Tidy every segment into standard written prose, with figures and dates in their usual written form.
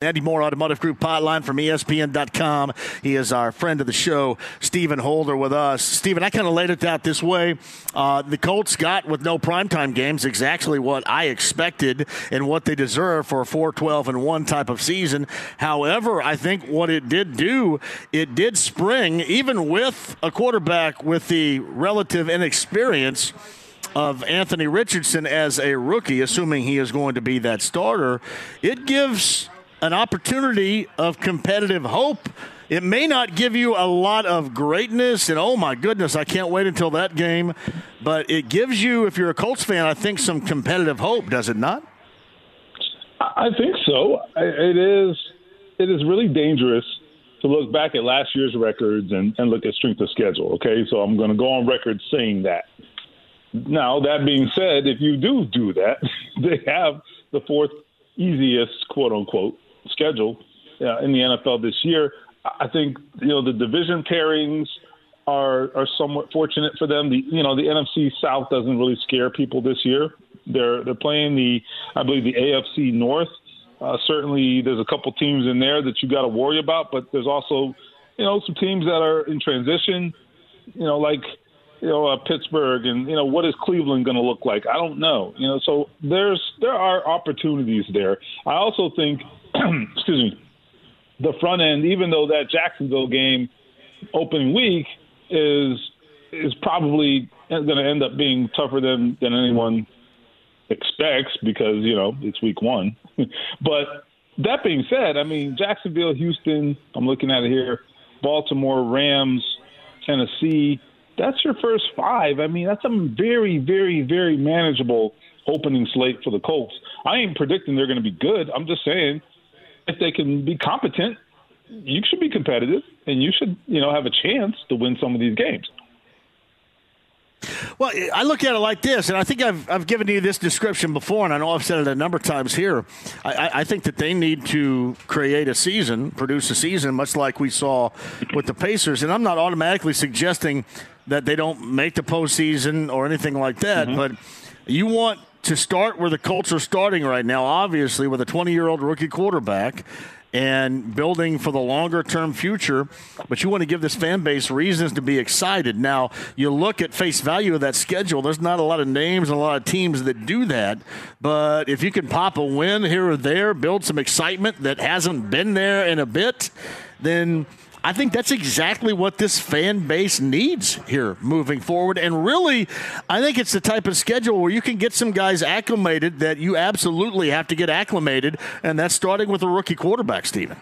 Andy Mohr Automotive Group hotline from ESPN.com. He is our friend of the show, Stephen Holder, with us. Stephen, I kind of laid it out this way. The Colts got, with no primetime games, exactly what I expected and what they deserve for a 4-12-1 type of season. However, I think what it did do, it did spring, even with a quarterback with the relative inexperience of Anthony Richardson as a rookie, assuming he is going to be that starter, it gives an opportunity of competitive hope. It may not give you a lot of greatness and, oh, my goodness, I can't wait until that game. But it gives you, if you're a Colts fan, I think some competitive hope, does it not? I think so. It is really dangerous to look back at last year's records and look at strength of schedule, okay? So I'm going to go on record saying that. Now, that being said, if you do that, they have the fourth easiest, quote-unquote, schedule in the NFL this year. I think, the division pairings are somewhat fortunate for them. The NFC South doesn't really scare people this year. They're playing I believe the AFC North. Certainly there's a couple teams in there that you got to worry about, but there's also, some teams that are in transition, Pittsburgh, and what is Cleveland going to look like? I don't know. So there are opportunities there. I also think, excuse me, the front end, even though that Jacksonville game opening week is probably going to end up being tougher than anyone expects because it's week one. But that being said, I mean Jacksonville, Houston. I'm looking at it here. Baltimore, Rams, Tennessee. That's your first five. I mean, that's a very, very, very manageable opening slate for the Colts. I ain't predicting they're going to be good. I'm just saying if they can be competent, you should be competitive and you should, have a chance to win some of these games. Well, I look at it like this, and I think I've given you this description before, and I know I've said it a number of times here. I think that they need to produce a season, much like we saw with the Pacers. And I'm not automatically suggesting that they don't make the postseason or anything like that. Mm-hmm. But you want to start where the Colts are starting right now, obviously, with a 20-year-old rookie quarterback and building for the longer-term future. But you want to give this fan base reasons to be excited. Now, you look at face value of that schedule. There's not a lot of names and a lot of teams that do that. But if you can pop a win here or there, build some excitement that hasn't been there in a bit, then I think that's exactly what this fan base needs here moving forward. And really, I think it's the type of schedule where you can get some guys acclimated that you absolutely have to get acclimated, and that's starting with a rookie quarterback, Stephen.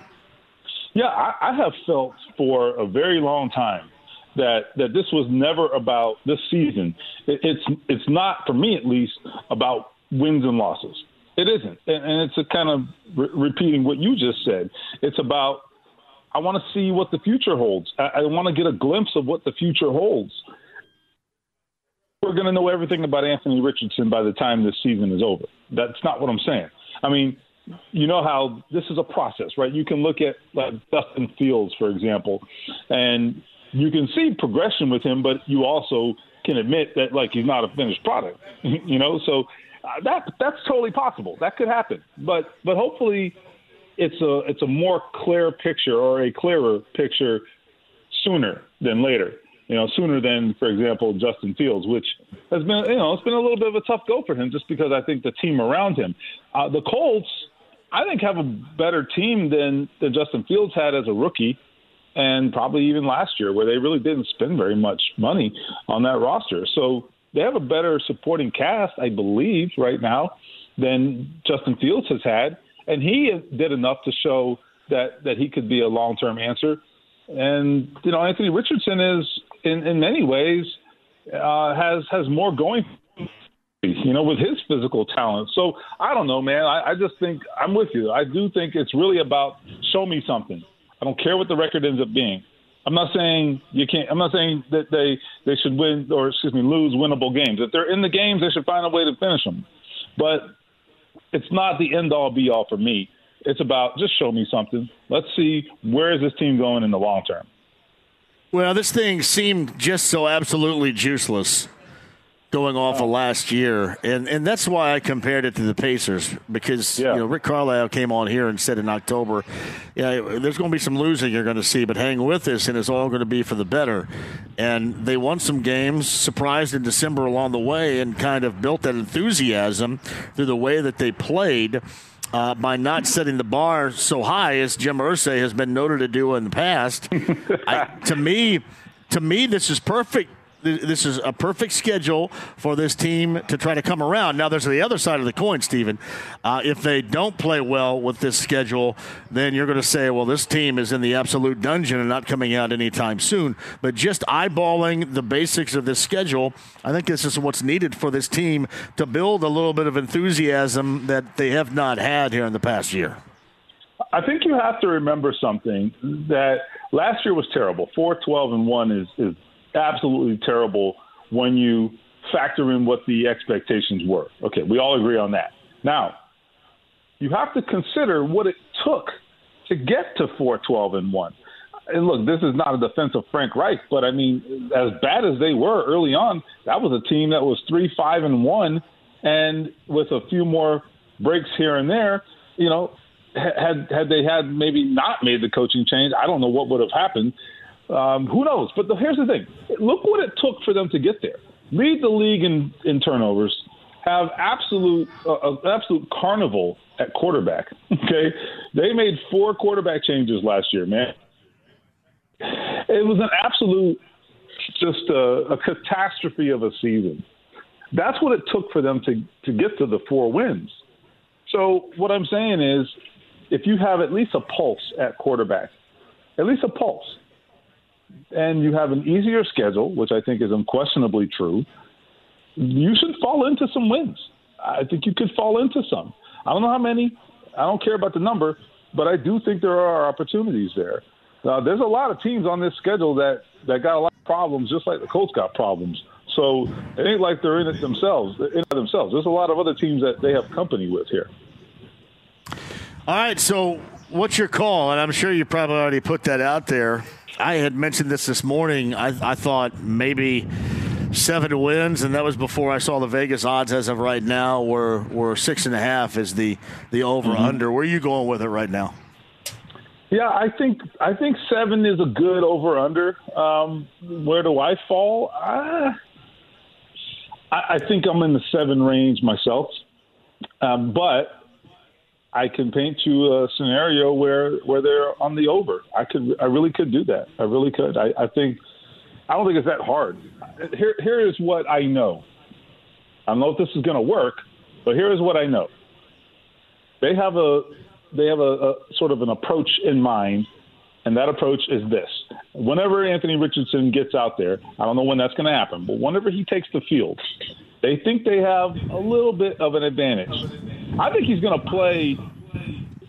Yeah, I have felt for a very long time that this was never about this season. It's not, for me at least, about wins and losses. It isn't. And it's a kind of repeating what you just said. It's about I want to see what the future holds. I want to get a glimpse of what the future holds. We're going to know everything about Anthony Richardson by the time this season is over. That's not what I'm saying. I mean, how this is a process, right? You can look at like Justin Fields, for example, and you can see progression with him, but you also can admit that like he's not a finished product, So that's totally possible. That could happen, but hopefully it's a more clear picture or a clearer picture sooner than later, sooner than, for example, Justin Fields, which has been, it's been a little bit of a tough go for him just because I think the team around him, the Colts, I think have a better team than Justin Fields had as a rookie and probably even last year where they really didn't spend very much money on that roster. So they have a better supporting cast, I believe, right now than Justin Fields has had. And he did enough to show that he could be a long-term answer. And, Anthony Richardson is, in many ways, has more going you know, with his physical talent. So I don't know, man. I just think I'm with you. I do think it's really about show me something. I don't care what the record ends up being. I'm not saying you can't. I'm not saying that they should win or lose winnable games. If they're in the games, they should find a way to finish them. But it's not the end all be all for me. It's about just show me something. Let's see where is this team going in the long term. Well, this thing seemed just so absolutely juiceless going off of last year. And that's why I compared it to the Pacers, because you know, Rick Carlisle came on here and said in October, there's going to be some losing you're going to see, but hang with this, and it's all going to be for the better. And they won some games, surprised in December along the way, and kind of built that enthusiasm through the way that they played by not setting the bar so high as Jim Irsay has been noted to do in the past. To me, this is perfect. This is a perfect schedule for this team to try to come around. Now, there's the other side of the coin, Stephen. If they don't play well with this schedule, then you're going to say, well, this team is in the absolute dungeon and not coming out anytime soon. But just eyeballing the basics of this schedule, I think this is what's needed for this team to build a little bit of enthusiasm that they have not had here in the past year. I think you have to remember something, that last year was terrible. 4-12-1 is absolutely terrible when you factor in what the expectations were. Okay, we all agree on that. Now, you have to consider what it took to get to 4-12-1. And look, this is not a defense of Frank Reich, but I mean, as bad as they were early on, that was a team that was 3-5-1, and with a few more breaks here and there, you know, had they had maybe not made the coaching change, I don't know what would have happened. Who knows? But here's the thing. Look what it took for them to get there. Lead the league in turnovers, have absolute carnival at quarterback, okay? They made 4 quarterback changes last year, man. It was an absolute just a catastrophe of a season. That's what it took for them to get to the 4 wins. So what I'm saying is, if you have at least a pulse at quarterback, and you have an easier schedule, which I think is unquestionably true, you should fall into some wins. I think you could fall into some. I don't know how many. I don't care about the number, but I do think there are opportunities there. There's a lot of teams on this schedule that got a lot of problems, just like the Colts got problems. So it ain't like they're in it themselves. There's a lot of other teams that they have company with here. All right, so what's your call? And I'm sure you probably already put that out there. I had mentioned this morning. I thought maybe 7 wins, and that was before I saw the Vegas odds as of right now were 6.5 is the over-under. Mm-hmm. Where are you going with it right now? Yeah, I think 7 is a good over-under. Where do I fall? I think I'm in the 7 range myself, but I can paint you a scenario where they're on the over. I really could do that. I really could. I don't think it's that hard. Here is what I know. I don't know if this is going to work, but here is what I know. They have a sort of an approach in mind, and that approach is this: whenever Anthony Richardson gets out there, I don't know when that's going to happen, but whenever he takes the field, they think they have a little bit of an advantage. I think he's going to play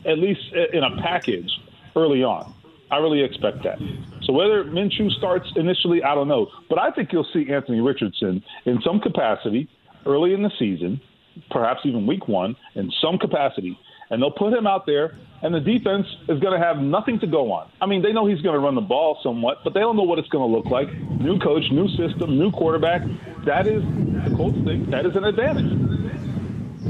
at least in a package early on. I really expect that. So whether Minshew starts initially, I don't know. But I think you'll see Anthony Richardson in some capacity early in the season, perhaps even week one, in some capacity. And they'll put him out there, and the defense is going to have nothing to go on. I mean, they know he's going to run the ball somewhat, but they don't know what it's going to look like. New coach, new system, new quarterback. That is the Colts thing. That is an advantage.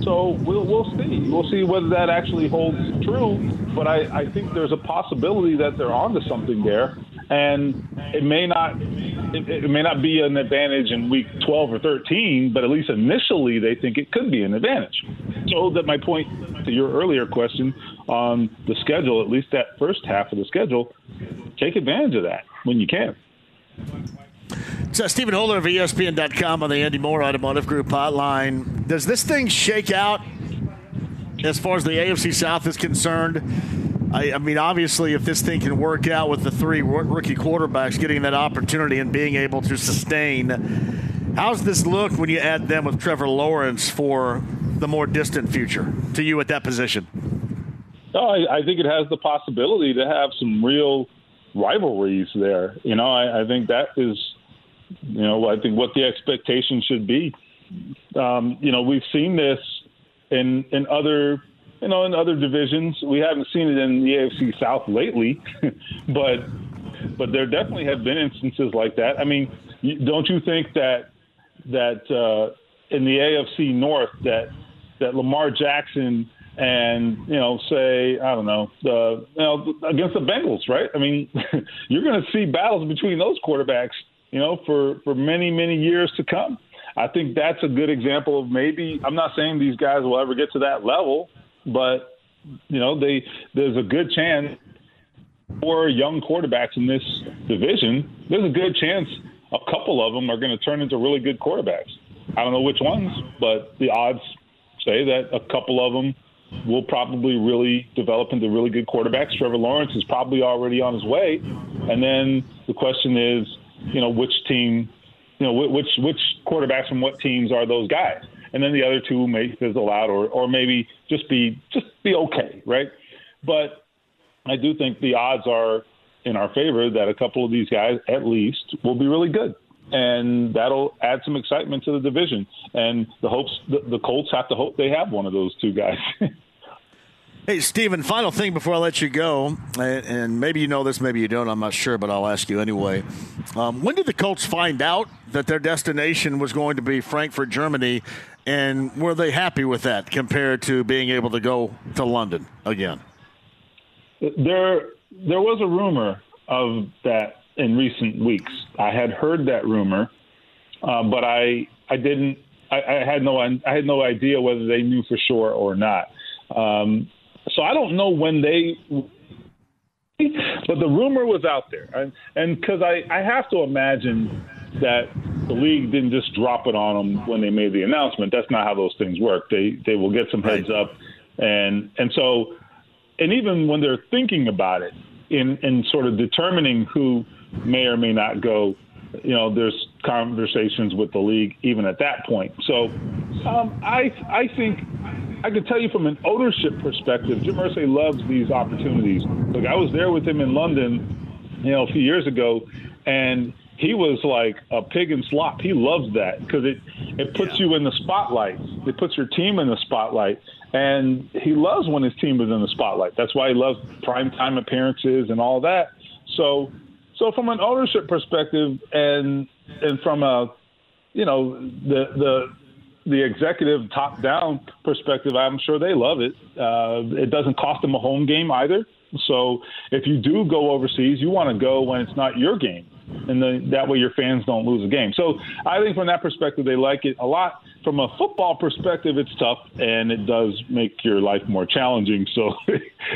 So we'll see. We'll see whether that actually holds true. But I think there's a possibility that they're onto something there, and it may not be an advantage in week 12 or 13, but at least initially they think it could be an advantage. So that my point to your earlier question on the schedule, at least that first half of the schedule, take advantage of that when you can. So Stephen Holder of ESPN.com on the Andy Mohr Automotive Group hotline. Does this thing shake out as far as the AFC South is concerned? I mean, obviously, if this thing can work out with the 3 rookie quarterbacks getting that opportunity and being able to sustain How's this look when you add them with Trevor Lawrence for the more distant future to you at that position? Oh, I think it has the possibility to have some real rivalries there. You know, I think that is, you know, I think what the expectation should be. You know, we've seen this in other, you know, in other divisions. We haven't seen it in the AFC South lately, but there definitely have been instances like that. I mean, don't you think that in the AFC North that Lamar Jackson and, you know, say, I don't know, against the Bengals, right? I mean, you're going to see battles between those quarterbacks, you know, for many, many years to come. I think that's a good example of maybe, I'm not saying these guys will ever get to that level, but, you know, there's a good chance for young quarterbacks in this division. There's a good chance a couple of them are going to turn into really good quarterbacks. I don't know which ones, but the odds say that a couple of them will probably really develop into really good quarterbacks. Trevor Lawrence is probably already on his way. And then the question is, you know, which team, you know, which quarterbacks from what teams are those guys? And then the other two may fizzle out or maybe just be okay, right? But I do think the odds are in our favor that a couple of these guys at least will be really good. And that'll add some excitement to the division. And the Colts have to hope they have one of those two guys. Hey, Stephen, final thing before I let you go, and maybe you know this, maybe you don't, I'm not sure, but I'll ask you anyway. When did the Colts find out that their destination was going to be Frankfurt, Germany, and were they happy with that compared to being able to go to London again? There was a rumor of that in recent weeks. I had heard that rumor, but I had no idea whether they knew for sure or not. So I don't know when they, but the rumor was out there. And because I have to imagine that the league didn't just drop it on them when they made the announcement. That's not how those things work. They will get some heads up. And so, and even when they're thinking about it in sort of determining who may or may not go, you know, there's conversations with the league even at that point. So I think I could tell you from an ownership perspective, Jim Irsay loves these opportunities. Look, I was there with him in London, you know, a few years ago, and he was like a pig in slop. He loves that because it puts you in the spotlight. It puts your team in the spotlight. And he loves when his team is in the spotlight. That's why he loves primetime appearances and all that. So from an ownership perspective and from a, you know, the executive top-down perspective, I'm sure they love it. It doesn't cost them a home game either. So if you do go overseas, you want to go when it's not your game. And that way your fans don't lose a game. So I think from that perspective, they like it a lot. From a football perspective, it's tough, and it does make your life more challenging. So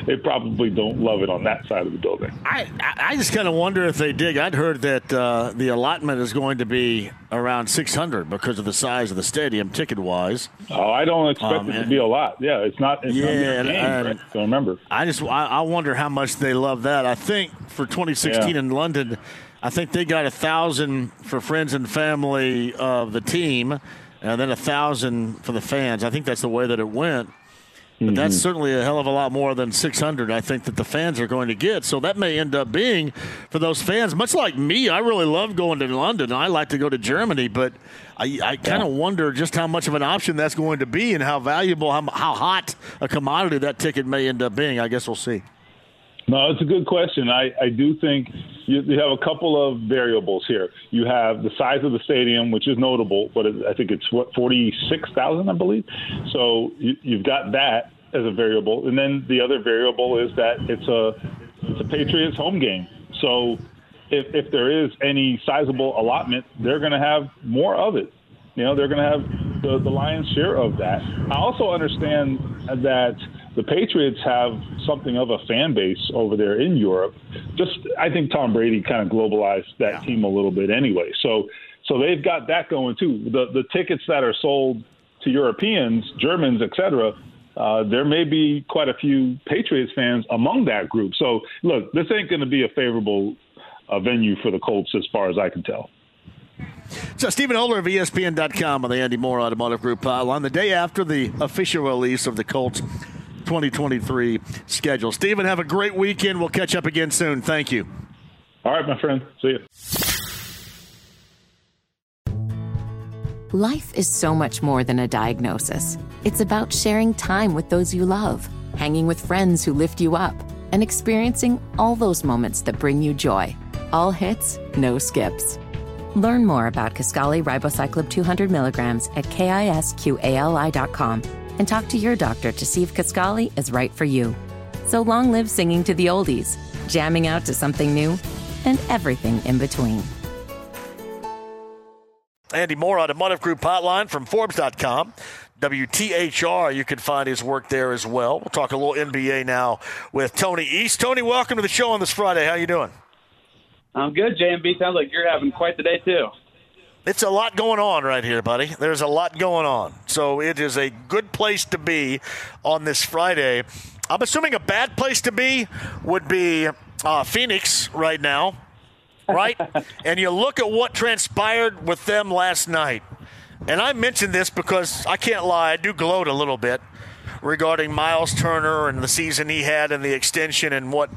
they probably don't love it on that side of the building. I just kind of wonder if they dig. I'd heard that the allotment is going to be around 600 because of the size of the stadium ticket-wise. Oh, I don't expect it to be a lot. Yeah, it's not. It's not their game, right? So remember. I wonder how much they love that. I think for 2016 in London, I think they got 1,000 for friends and family of the team, and then 1,000 for the fans. I think that's the way that it went. But that's certainly a hell of a lot more than 600, I think, that the fans are going to get. So that may end up being, for those fans, much like me, I really love going to London. I like to go to Germany, but I kind of wonder just how much of an option that's going to be and how valuable, how hot a commodity that ticket may end up being. I guess we'll see. No, it's a good question. I do think you have a couple of variables here. You have the size of the stadium, which is notable, but I think it's, 46,000, I believe. So you've got that as a variable. And then the other variable is that it's a Patriots home game. So if there is any sizable allotment, they're going to have more of it. You know, they're going to have the lion's share of that. I also understand that the Patriots have something of a fan base over there in Europe. Just, I think Tom Brady kind of globalized that team a little bit anyway. So they've got that going too. The tickets that are sold to Europeans, Germans, et cetera, there may be quite a few Patriots fans among that group. So, look, this ain't going to be a favorable venue for the Colts as far as I can tell. So Stephen Holder of ESPN.com on the Andy Mohr Automotive Group on the day after the official release of the Colts 2023 schedule. Stephen, have a great weekend. We'll catch up again soon. Thank you. All right, my friend. See you. Life is so much more than a diagnosis. It's about sharing time with those you love, hanging with friends who lift you up, and experiencing all those moments that bring you joy. All hits, no skips. Learn more about Kisqali Ribocyclib 200 milligrams at KISQALI.com and talk to your doctor to see if Kisqali is right for you. So long live singing to the oldies, jamming out to something new, and everything in between. Andy Mohr Automotive Group hotline from Forbes.com. WTHR, you can find his work there as well. We'll talk a little NBA now with Tony East. Tony, welcome to the show on this Friday. How you doing? I'm good, JMB. Sounds like you're having quite the day, too. It's a lot going on right here, buddy. There's a lot going on. So it is a good place to be on this Friday. I'm assuming a bad place to be would be Phoenix right now, right? And you look at what transpired with them last night. And I mentioned this because I can't lie, I do gloat a little bit regarding Myles Turner and the season he had and the extension and what,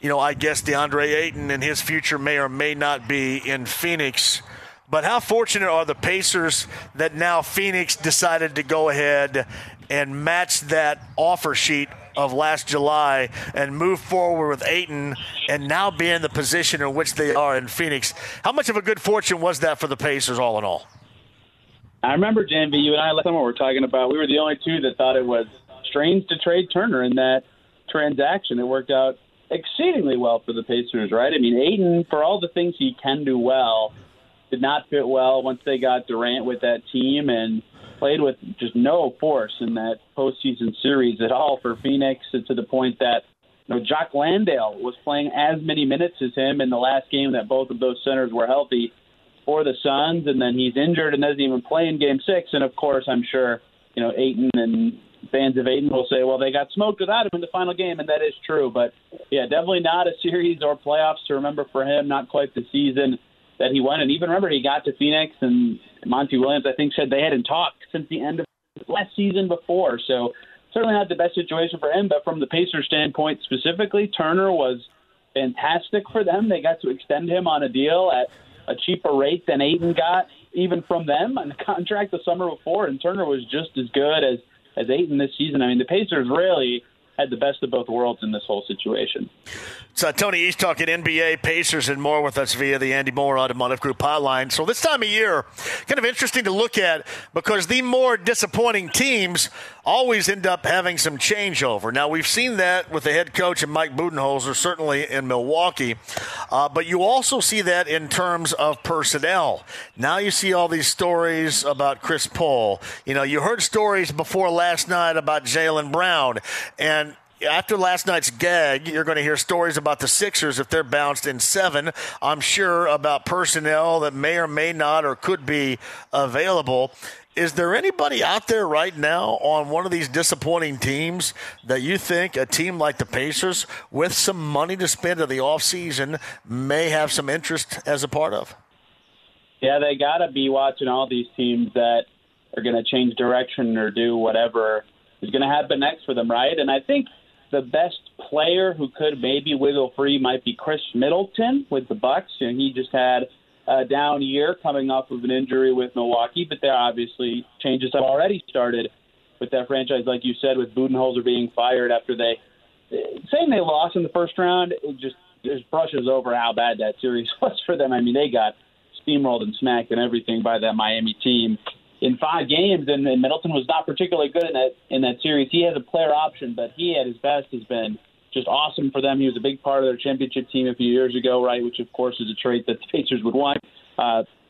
you know, I guess DeAndre Ayton and his future may or may not be in Phoenix. But how fortunate are the Pacers that now Phoenix decided to go ahead and match that offer sheet of last July and move forward with Ayton and now be in the position in which they are in Phoenix. How much of a good fortune was that for the Pacers all in all? I remember, JMB, you and I last summer were talking about we were the only two that thought it was strange to trade Turner in that transaction. It worked out exceedingly well for the Pacers, right? I mean, Ayton, for all the things he can do well, did not fit well once they got Durant with that team and played with just no force in that postseason series at all for Phoenix, to the point that, you know, Jock Landale was playing as many minutes as him in the last game that both of those centers were healthy for the Suns, and then he's injured and doesn't even play in Game 6. And, of course, I'm sure, you know, Ayton and fans of Ayton will say, well, they got smoked without him in the final game, and that is true. But, yeah, definitely not a series or playoffs to remember for him, not quite the season that he won. And even remember, he got to Phoenix, and Monty Williams, I think, said they hadn't talked since the end of last season before. So certainly not the best situation for him. But from the Pacers' standpoint specifically, Turner was fantastic for them. They got to extend him on a deal at a cheaper rate than Ayton got, even from them, on the contract the summer before. And Turner was just as good as Ayton this season. I mean, the Pacers really had the best of both worlds in this whole situation. So Tony East talking NBA, Pacers, and more with us via the Andy Mohr Automotive Group hotline. So this time of year, kind of interesting to look at because the more disappointing teams always end up having some changeover. Now, we've seen that with the head coach and Mike Budenholzer, certainly in Milwaukee, but you also see that in terms of personnel. Now you see all these stories about Chris Paul. You know, you heard stories before last night about Jaylen Brown, and after last night's gag, you're going to hear stories about the Sixers if they're bounced in 7. I'm sure about personnel that may or may not or could be available. Is there anybody out there right now on one of these disappointing teams that you think a team like the Pacers with some money to spend in the offseason may have some interest as a part of? Yeah, they got to be watching all these teams that are going to change direction or do whatever is going to happen next for them, right? And I think the best player who could maybe wiggle free might be Khris Middleton with the Bucks. You know, he just had a down year coming off of an injury with Milwaukee, but there obviously changes have already started with that franchise, like you said, with Budenholzer being fired after they saying they lost in the first round. It just brushes over how bad that series was for them. I mean, they got steamrolled and smacked and everything by that Miami team in 5 games, and Middleton was not particularly good in that series. He has a player option, but he at his best has been just awesome for them. He was a big part of their championship team a few years ago, right, which, of course, is a trait that the Pacers would want.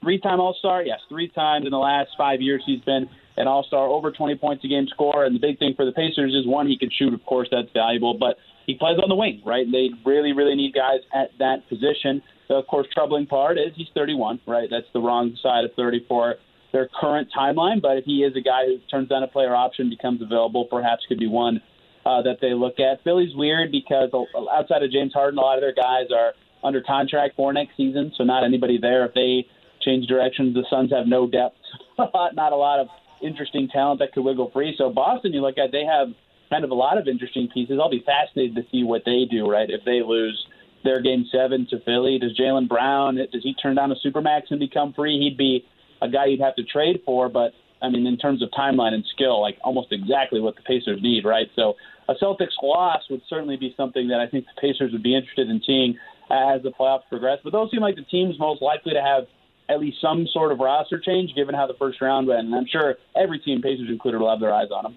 Three-time All-Star, yes, 3 times in the last 5 years he's been an All-Star, over 20 points a game scorer, and the big thing for the Pacers is, one, he can shoot, of course, that's valuable, but he plays on the wing, right? They really, really need guys at that position. The, of course, troubling part is he's 31, right? That's the wrong side of 34. Their current timeline, but if he is a guy who turns down a player option, becomes available, perhaps could be one that they look at. Philly's weird because outside of James Harden, a lot of their guys are under contract for next season, so not anybody there. If they change directions. The Suns have no depth, not a lot of interesting talent that could wiggle free. So Boston, you look at, they have kind of a lot of interesting pieces. I'll be fascinated to see what they do, right, if they lose their Game 7 to Philly. Does Jaylen Brown, does he turn down a Supermax and become free? He'd be a guy you'd have to trade for, but, I mean, in terms of timeline and skill, like almost exactly what the Pacers need, right? So a Celtics loss would certainly be something that I think the Pacers would be interested in seeing as the playoffs progress. But those seem like the teams most likely to have at least some sort of roster change, given how the first round went. And I'm sure every team, Pacers included, will have their eyes on them.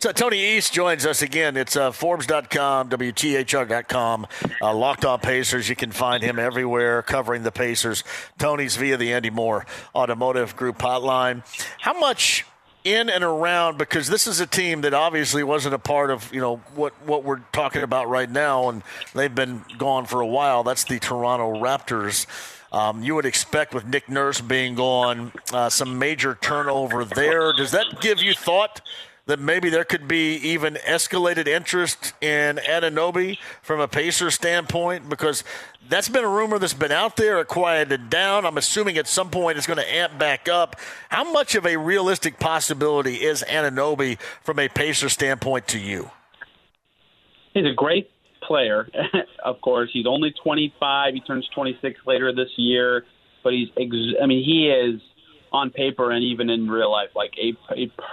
So Tony East joins us again. It's Forbes.com, WTHR.com, Locked On Pacers. You can find him everywhere covering the Pacers. Tony's via the Andy Mohr Automotive Group hotline. How much in and around, because this is a team that obviously wasn't a part of, you know, what we're talking about right now, and they've been gone for a while. That's the Toronto Raptors. You would expect with Nick Nurse being gone, some major turnover there. Does that give you thought that maybe there could be even escalated interest in Anunoby from a Pacer standpoint? Because that's been a rumor that's been out there. It quieted down. I'm assuming at some point it's going to amp back up. How much of a realistic possibility is Anunoby from a Pacer standpoint to you? He's a great player, of course. He's only 25. He turns 26 later this year. But he's he is, on paper and even in real life, like a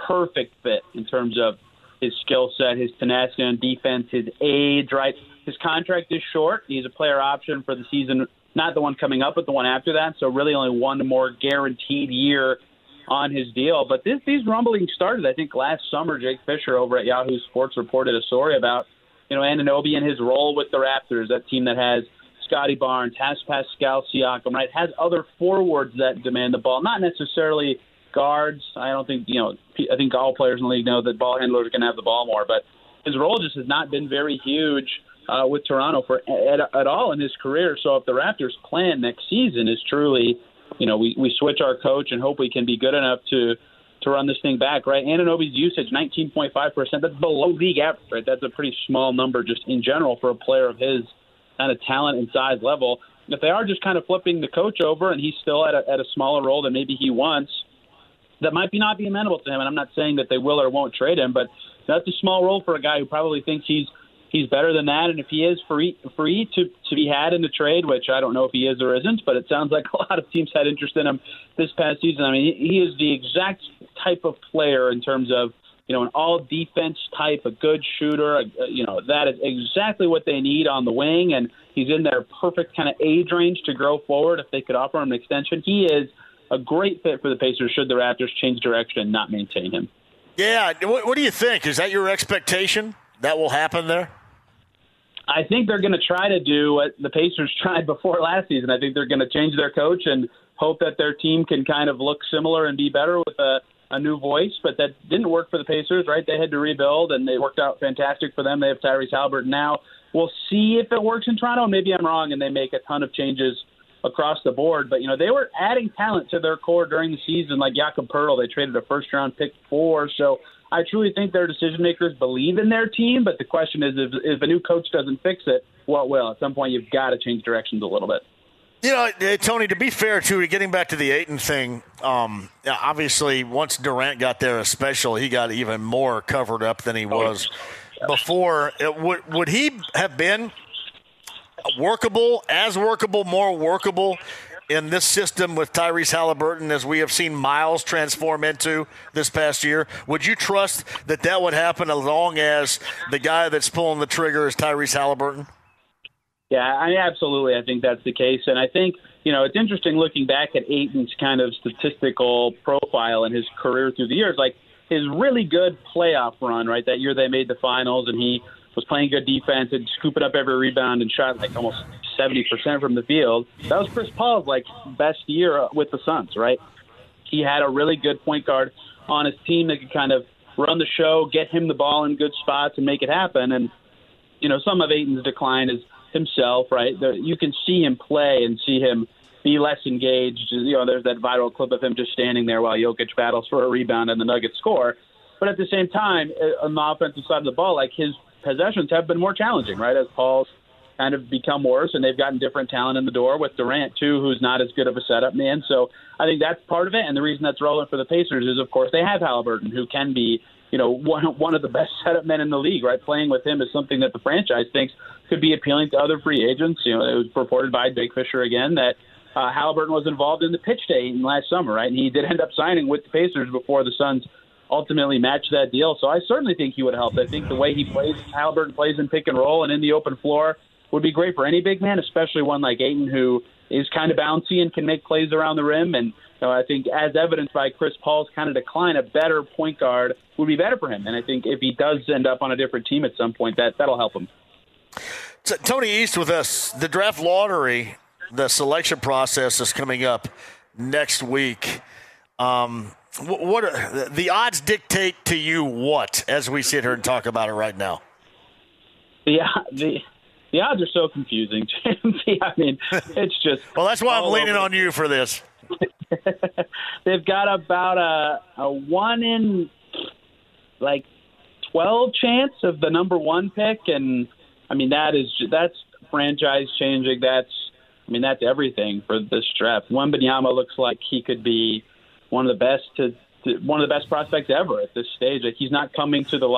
perfect fit in terms of his skill set, his tenacity on defense, his age, right? His contract is short. He's a player option for the season, not the one coming up, but the one after that. So really only one more guaranteed year on his deal. But these rumblings started, I think, last summer. Jake Fisher over at Yahoo Sports reported a story about, Anunoby and his role with the Raptors, that team that has Scotty Barnes, has Pascal Siakam, right, has other forwards that demand the ball, not necessarily guards. I don't think, I think all players in the league know that ball handlers are going to have the ball more, but his role just has not been very huge with Toronto at all in his career. So if the Raptors' plan next season is truly, we switch our coach and hope we can be good enough to run this thing back, right? Anunoby's usage, 19.5%, that's below league average, right? That's a pretty small number just in general for a player of his kind of talent and size level. If they are just kind of flipping the coach over and he's still at a smaller role than maybe he wants, that might not be amenable to him. And I'm not saying that they will or won't trade him, but that's a small role for a guy who probably thinks he's better than that. And if he is free to be had in the trade, which I don't know if he is or isn't, but it sounds like a lot of teams had interest in him this past season. I mean, he is the exact type of player in terms of, an all-defense type, a good shooter, that is exactly what they need on the wing, and he's in their perfect kind of age range to grow forward if they could offer him an extension. He is a great fit for the Pacers should the Raptors change direction and not maintain him. Yeah, what do you think? Is that your expectation that will happen there? I think they're going to try to do what the Pacers tried before last season. I think they're going to change their coach and hope that their team can kind of look similar and be better with a new voice, but that didn't work for the Pacers, right? They had to rebuild, and they worked out fantastic for them. They have Tyrese Haliburton now. We'll see if it works in Toronto. Maybe I'm wrong, and they make a ton of changes across the board. But, they were adding talent to their core during the season, like Jakob Poeltl. They traded a first-round pick for. So I truly think their decision-makers believe in their team, but the question is, if a new coach doesn't fix it, what will? At some point, you've got to change directions a little bit. Tony, to be fair, too, getting back to the Ayton thing, obviously once Durant got there especially, he got even more covered up than he was before. Would he have been more workable in this system with Tyrese Haliburton as we have seen Myles transform into this past year? Would you trust that would happen as long as the guy that's pulling the trigger is Tyrese Haliburton? Yeah, absolutely. I think that's the case. And I think, it's interesting looking back at Ayton's kind of statistical profile and his career through the years, like his really good playoff run, right? That year they made the finals and he was playing good defense and scooping up every rebound and shot like almost 70% from the field. That was Chris Paul's best year with the Suns, right? He had a really good point guard on his team that could kind of run the show, get him the ball in good spots and make it happen. And, some of Ayton's decline is himself, right? You can see him play and see him be less engaged. There's that viral clip of him just standing there while Jokic battles for a rebound and the Nuggets score. But at the same time, on the offensive side of the ball, his possessions have been more challenging, right? As Paul's kind of become worse, and they've gotten different talent in the door with Durant, too, who's not as good of a setup man. So I think that's part of it, and the reason that's relevant for the Pacers is, of course, they have Haliburton, who can be, you know, one of the best setup men in the league, right? Playing with him is something that the franchise thinks could be appealing to other free agents. You know, it was reported by Jake Fisher again that Haliburton was involved in the pitch to Ayton last summer, right? And he did end up signing with the Pacers before the Suns ultimately match that deal. So I certainly think he would have helped. I think the way he plays, Haliburton plays in pick and roll and in the open floor, would be great for any big man, especially one like Ayton, who is kind of bouncy and can make plays around the rim. And so I think, as evidenced by Chris Paul's kind of decline, a better point guard would be better for him. And I think if he does end up on a different team at some point, that'll help him. Tony East with us. The draft lottery, the selection process is coming up next week. What are the odds dictate to you what, as we sit here and talk about it right now? Yeah, the odds are so confusing, Jim. I mean, it's just... Well, that's why I'm leaning on you for this. They've got about a 1 in, like, 12 chance of the number one pick, and, I mean, that's franchise-changing. That's everything for this draft. Wembanyama looks like he could be one of the best prospects ever at this stage. Like, he's not coming to the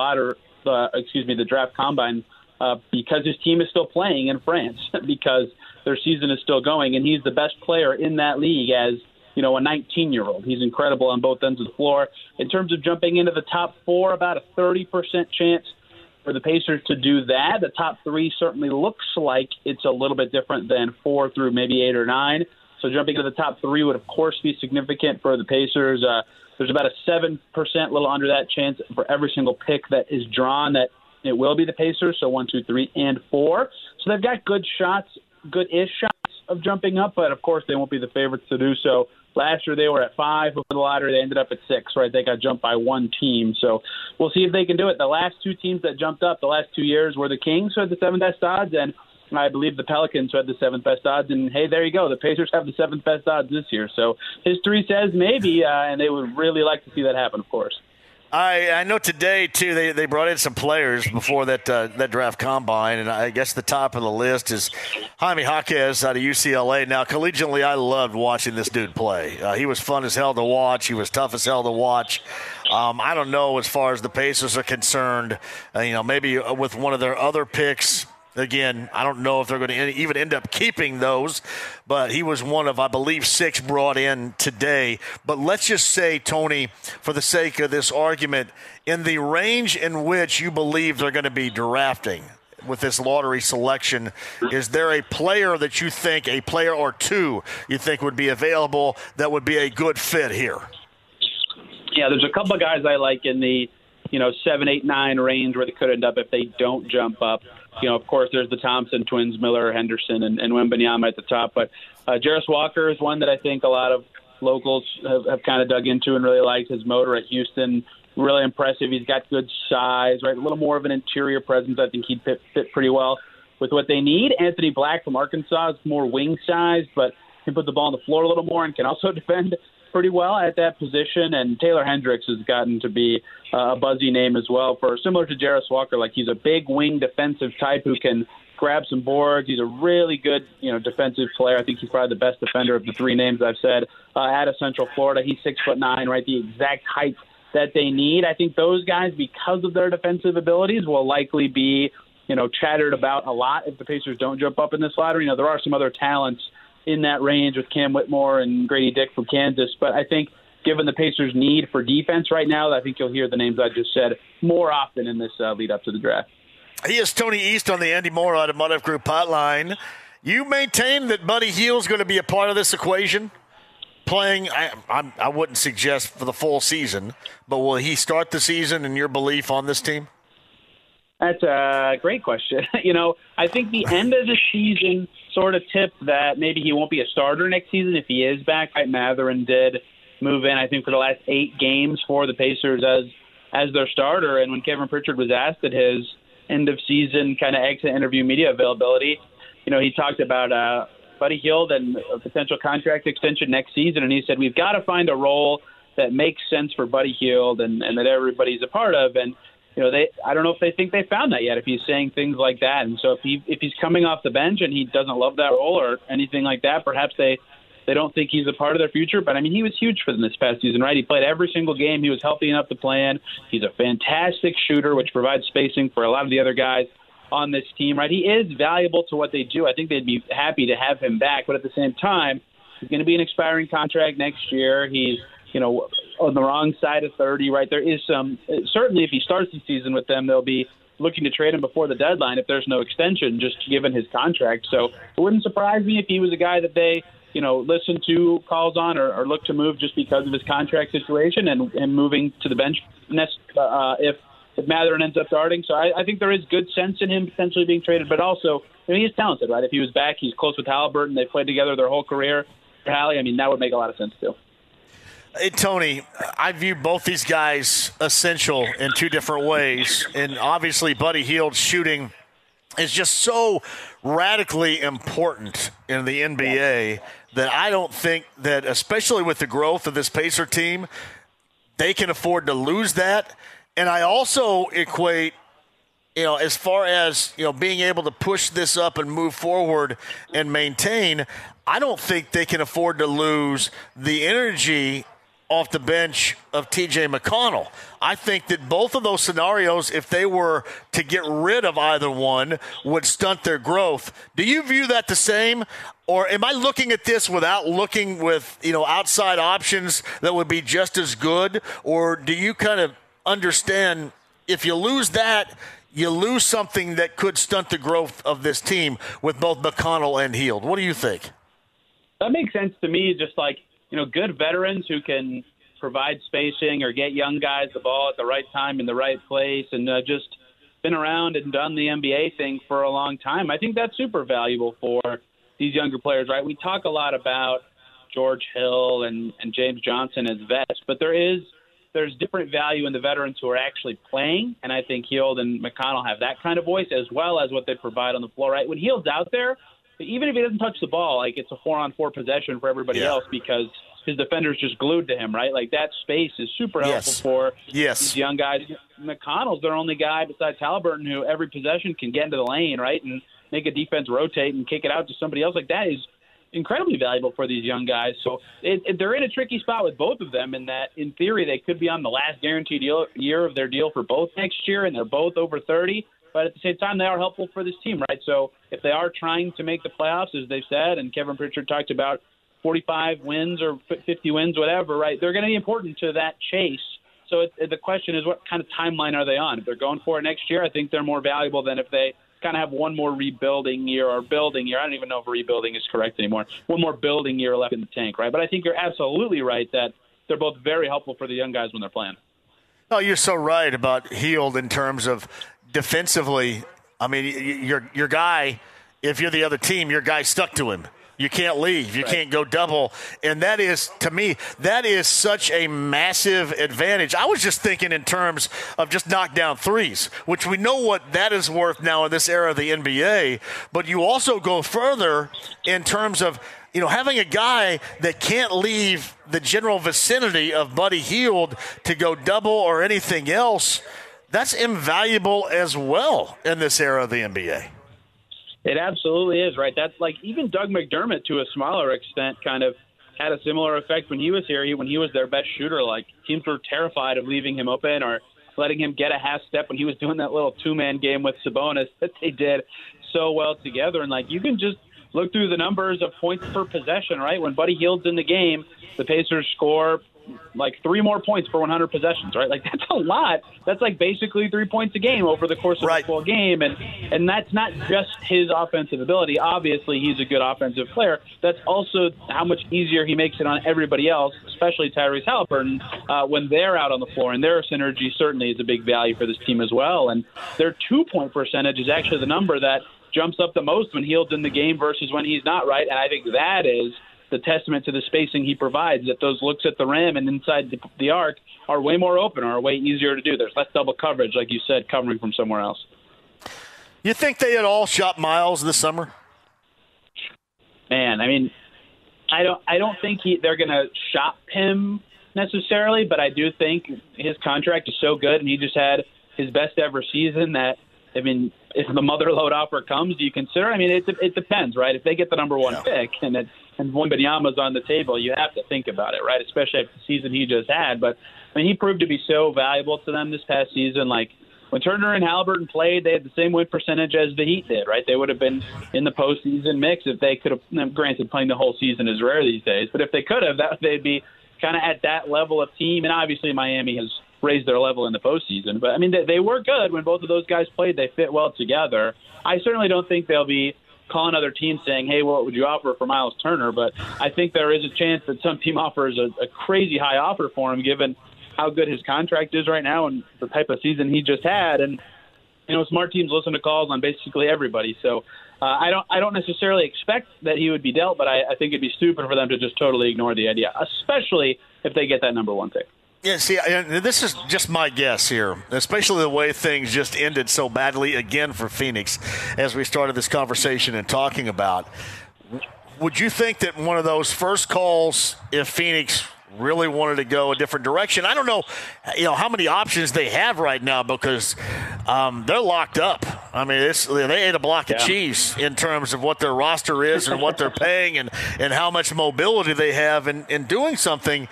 the draft combine because his team is still playing in France, because their season is still going, and he's the best player in that league as, you know, a 19-year-old. He's incredible on both ends of the floor. In terms of jumping into the top four, about a 30% chance for the Pacers to do that. The top three certainly looks like it's a little bit different than 4 through maybe 8 or 9. So jumping to the top three would, of course, be significant for the Pacers. There's about a 7%, little under that, chance for every single pick that is drawn that it will be the Pacers. So 1, 2, 3, and 4. So they've got good shots, good-ish shots of jumping up, but, of course, they won't be the favorites to do so. Last year they were at 5 before the lottery. They ended up at 6, right? They got jumped by one team. So we'll see if they can do it. The last two teams that jumped up the last 2 years were the Kings, who had the 7th best odds, and I believe the Pelicans had the 7th best odds, and hey, there you go. The Pacers have the 7th best odds this year. So history says maybe, and they would really like to see that happen, of course. I know today, too, they brought in some players before that draft combine, and I guess the top of the list is Jaime Jaquez out of UCLA. Now, collegiately, I loved watching this dude play. He was fun as hell to watch. He was tough as hell to watch. I don't know, as far as the Pacers are concerned, maybe with one of their other picks. Again, I don't know if they're going to even end up keeping those, but he was one of, I believe, 6 brought in today. But let's just say, Tony, for the sake of this argument, in the range in which you believe they're going to be drafting with this lottery selection, is there a player that you think, a player or two, you think would be available that would be a good fit here? Yeah, there's a couple of guys I like in the 7, 8, 9 range where they could end up if they don't jump up. Of course, there's the Thompson twins, Miller, Henderson, and Wembanyama at the top. But Jarace Walker is one that I think a lot of locals have kind of dug into and really liked. His motor at Houston, really impressive. He's got good size, right? A little more of an interior presence. I think he'd fit pretty well with what they need. Anthony Black from Arkansas is more wing-sized, but can put the ball on the floor a little more and can also defend pretty well at that position. And Taylor Hendricks has gotten to be a buzzy name as well, similar to Jarace Walker. Like, he's a big wing defensive type who can grab some boards. He's a really good defensive player. I think he's probably the best defender of the three names I've said out of Central Florida. He's 6'9", right? The exact height that they need. I think those guys, because of their defensive abilities, will likely be chattered about a lot if the Pacers don't jump up in this lottery. There are some other talents in that range with Cam Whitmore and Grady Dick from Kansas. But I think given the Pacers' need for defense right now, I think you'll hear the names I just said more often in this lead up to the draft. He is Tony East on the Andy Mohr Automotive Group hotline. You maintain that Buddy Hield is going to be a part of this equation? Playing, I wouldn't suggest for the full season, but will he start the season in your belief on this team? That's a great question. I think the end of the season sort of tipped that maybe he won't be a starter next season if he is back. Right? Mathurin did move in, I think, for the last 8 games for the Pacers as their starter. And when Kevin Pritchard was asked at his end-of-season kind of exit interview media availability, he talked about Buddy Hield and a potential contract extension next season. And he said, we've got to find a role that makes sense for Buddy Hield and that everybody's a part of. And you know, I don't know if they think they found that yet, if he's saying things like that. And so if he's coming off the bench and he doesn't love that role or anything like that, perhaps they don't think he's a part of their future. But, I mean, he was huge for them this past season, right? He played every single game. He was healthy enough to play in. He's a fantastic shooter, which provides spacing for a lot of the other guys on this team, right? He is valuable to what they do. I think they'd be happy to have him back. But at the same time, he's going to be an expiring contract next year. He's, you know, on the wrong side of 30, right? There is some – certainly if he starts the season with them, they'll be looking to trade him before the deadline if there's no extension, just given his contract. So it wouldn't surprise me if he was a guy that they – you know, listen to calls on or look to move just because of his contract situation and moving to the bench if Mathurin ends up starting. So I think there is good sense in him potentially being traded, but also, I mean, he's talented, right? If he was back, he's close with Haliburton. They played together their whole career. For Hallie, I mean, that would make a lot of sense too. Hey, Tony, I view both these guys essential in two different ways. And obviously Buddy Hield shooting is just so radically important in the NBA that I don't think that, especially with the growth of this Pacer team, they can afford to lose that. And I also equate, you know, as far as, you know, being able to push this up and move forward and maintain, I don't think they can afford to lose the energy off the bench of TJ McConnell. I think that both of those scenarios, if they were to get rid of either one, would stunt their growth. Do you view that the same? Or am I looking at this without looking with, you know, outside options that would be just as good? Or do you kind of understand if you lose that, you lose something that could stunt the growth of this team with both McConnell and Hield? What do you think? That makes sense to me, just like, you know, good veterans who can provide spacing or get young guys the ball at the right time in the right place and just been around and done the NBA thing for a long time. I think that's super valuable for these younger players, right? We talk a lot about George Hill and James Johnson as vets, but there's different value in the veterans who are actually playing, and I think Hield and McConnell have that kind of voice as well as what they provide on the floor, right? When Hield's out there, even if he doesn't touch the ball, like it's a 4-on-4 possession for everybody else because his defender's just glued to him, right? Like that space is super helpful for these young guys. McConnell's their only guy besides Haliburton who every possession can get into the lane, right, and make a defense rotate and kick it out to somebody else. Like that is incredibly valuable for these young guys. So they're in a tricky spot with both of them in that, in theory, they could be on the last guaranteed year of their deal for both next year, and they're both over 30. But at the same time, they are helpful for this team, right? So if they are trying to make the playoffs, as they've said, and Kevin Pritchard talked about 45 wins or 50 wins, whatever, right, they're going to be important to that chase. So the question is, what kind of timeline are they on? If they're going for it next year, I think they're more valuable than if they kind of have one more rebuilding year or building year. I don't even know if rebuilding is correct anymore. One more building year left in the tank, right? But I think you're absolutely right that they're both very helpful for the young guys when they're playing. Oh, you're so right about Hield in terms of defensively. I mean, your guy, if you're the other team, your guy stuck to him. You can't leave. You can't go double. And that is, to me, that is such a massive advantage. I was just thinking in terms of just knockdown threes, which we know what that is worth now in this era of the NBA. But you also go further in terms of, you know, having a guy that can't leave the general vicinity of Buddy Hield to go double or anything else, that's invaluable as well in this era of the NBA. It absolutely is, right? That's like even Doug McDermott, to a smaller extent, kind of had a similar effect when he was here, when he was their best shooter. Like teams were terrified of leaving him open or letting him get a half step when he was doing that little two-man game with Sabonis that they did so well together. And like you can just look through the numbers of points per possession, right? When Buddy Hield's in the game, the Pacers score like 3 more points per 100 possessions, right? Like that's a lot. That's like basically 3 points a game over the course of a full game. And that's not just his offensive ability. Obviously, he's a good offensive player. That's also how much easier he makes it on everybody else, especially Tyrese Haliburton, when they're out on the floor. And their synergy certainly is a big value for this team as well. And their 2-point percentage is actually the number that jumps up the most when Hield's in the game versus when he's not, right? And I think that is the testament to the spacing he provides, that those looks at the rim and inside the arc are way more open or are way easier to do. There's less double coverage, like you said, covering from somewhere else. You think they at all shot Myles this summer? Man, I mean, I don't think they're going to shop him necessarily, but I do think his contract is so good, and he just had his best ever season, that, I mean, if the mother load offer comes, do you consider? I mean, it depends, right? If they get the number one pick and Wembanyama's on the table, you have to think about it, right? Especially after the season he just had. But, I mean, he proved to be so valuable to them this past season. Like, when Turner and Haliburton played, they had the same win percentage as the Heat did, right? They would have been in the postseason mix if they could have. Granted, playing the whole season is rare these days, but if they could have, that they'd be kind of at that level of team. And obviously Miami has raised their level in the postseason. But, I mean, they were good when both of those guys played. They fit well together. I certainly don't think they'll be calling other teams saying, hey, what would you offer for Myles Turner? But I think there is a chance that some team offers a crazy high offer for him, given how good his contract is right now and the type of season he just had. And, you know, smart teams listen to calls on basically everybody. So I don't necessarily expect that he would be dealt, but I think it'd be stupid for them to just totally ignore the idea, especially if they get that number one pick. Yeah, see, and this is just my guess here, especially the way things just ended so badly again for Phoenix as we started this conversation and talking about. Would you think that one of those first calls, if Phoenix really wanted to go a different direction, I don't know, you know, how many options they have right now, because they're locked up. I mean, they ate a block of cheese in terms of what their roster is and what they're paying and how much mobility they have in doing something.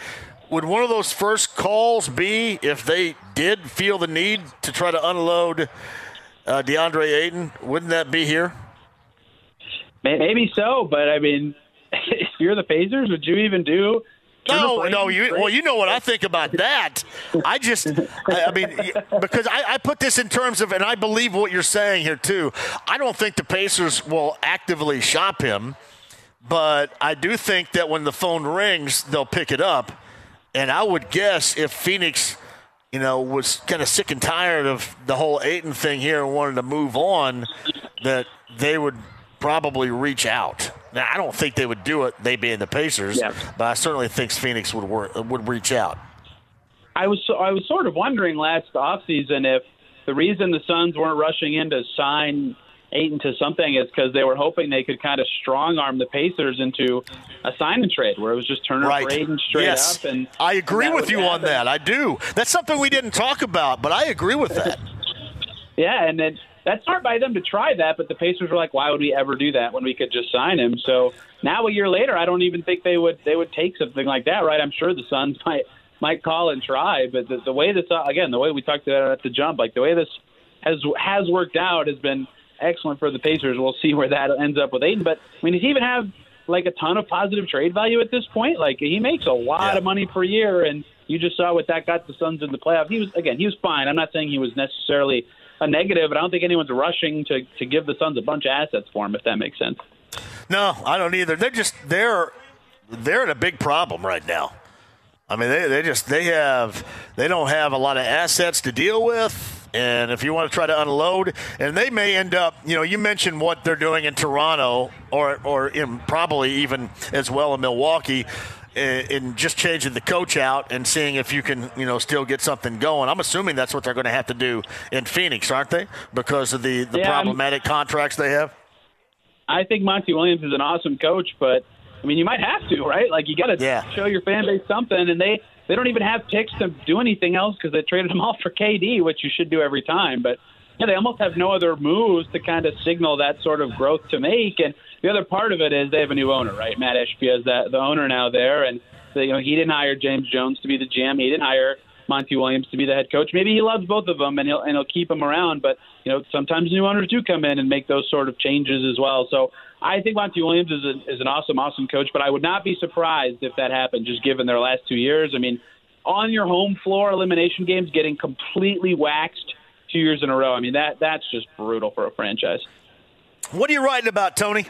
Would one of those first calls be, if they did feel the need to try to unload DeAndre Ayton, wouldn't that be here? Maybe so, but I mean, if you're the Pacers, would you even do? No. Well, you know what I think about that. I mean, because I put this in terms of, and I believe what you're saying here too. I don't think the Pacers will actively shop him, but I do think that when the phone rings, they'll pick it up. And I would guess if Phoenix, you know, was kind of sick and tired of the whole Ayton thing here and wanted to move on, that they would probably reach out. Now, I don't think they would do it, they being the Pacers, but I certainly think Phoenix would reach out. I was sort of wondering last offseason if the reason the Suns weren't rushing in to sign Ayton to something is because they were hoping they could kind of strong-arm the Pacers into a sign-and-trade where it was just Turner for Ayton straight up. And I agree with you on that. I do. That's something we didn't talk about, but I agree with that. And then that's smart by them to try that, but the Pacers were like, why would we ever do that when we could just sign him? So now a year later, I don't even think they would take something like that, right? I'm sure the Suns might call and try, but the way this, again, the way we talked about it at the jump, like the way this has worked out has been excellent for the Pacers. We'll see where that ends up with Ayton. But, I mean, does he even have, like, a ton of positive trade value at this point? Like, he makes a lot of money per year, and you just saw what that got the Suns in the playoff. He was fine. I'm not saying he was necessarily a negative, but I don't think anyone's rushing to give the Suns a bunch of assets for him, if that makes sense. No, I don't either. They're in a big problem right now. I mean, they don't have a lot of assets to deal with. And if you want to try to unload, and they may end up, you know, you mentioned what they're doing in Toronto or in probably even as well in Milwaukee, in just changing the coach out and seeing if you can, you know, still get something going. I'm assuming that's what they're going to have to do in Phoenix, aren't they? Because of the problematic contracts they have. I think Monty Williams is an awesome coach, but, I mean, you might have to, right? Like, you got to show your fan base something, and they don't even have picks to do anything else because they traded them all for KD, which you should do every time. But they almost have no other moves to kind of signal that sort of growth to make. And the other part of it is they have a new owner, right? Matt Eshbia is the owner now there. And he didn't hire James Jones to be the GM. He didn't hire Monty Williams to be the head coach. Maybe he loves both of them, and he'll keep them around. But, you know, sometimes new owners do come in and make those sort of changes as well. So I think Monty Williams is an awesome coach, but I would not be surprised if that happened, just given their last 2 years. I mean, on your home floor elimination games, getting completely waxed 2 years in a row. I mean, that's just brutal for a franchise. What are you writing about, Tony?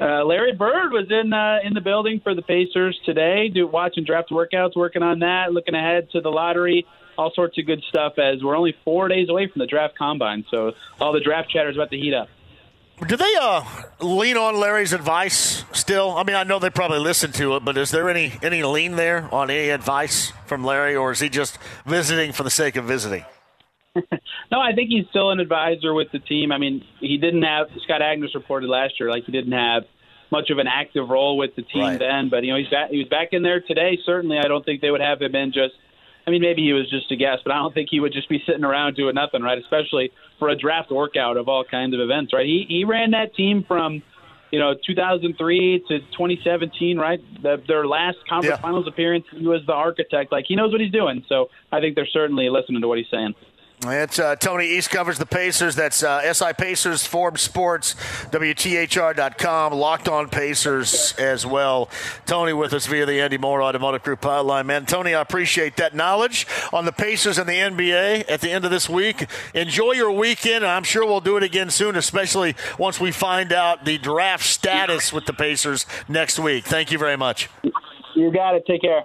Larry Bird was in the building for the Pacers today, watching draft workouts, working on that, looking ahead to the lottery, all sorts of good stuff, as we're only 4 days away from the draft combine. So all the draft chatter is about to heat up. Do they lean on Larry's advice still? I mean, I know they probably listen to it, but is there any lean there on any advice from Larry, or is he just visiting for the sake of visiting? No, I think he's still an advisor with the team. I mean, he didn't have – Scott Agnes reported last year, like he didn't have much of an active role with the team then. But, you know, he was back in there today. Certainly, I don't think they would have him in just I mean, maybe he was just a guest, but I don't think he would just be sitting around doing nothing, right? Especially for a draft workout of all kinds of events, right? He ran that team from, 2003 to 2017, right? Their last conference finals appearance, he was the architect. Like, he knows what he's doing. So I think they're certainly listening to what he's saying. That's Tony East covers the Pacers. That's SI Pacers, Forbes Sports, WTHR.com, Locked On Pacers as well. Tony with us via the Andy Mohr Automotive Group hotline. Man, Tony, I appreciate that knowledge on the Pacers and the NBA at the end of this week. Enjoy your weekend, and I'm sure we'll do it again soon, especially once we find out the draft status with the Pacers next week. Thank you very much. You got it. Take care.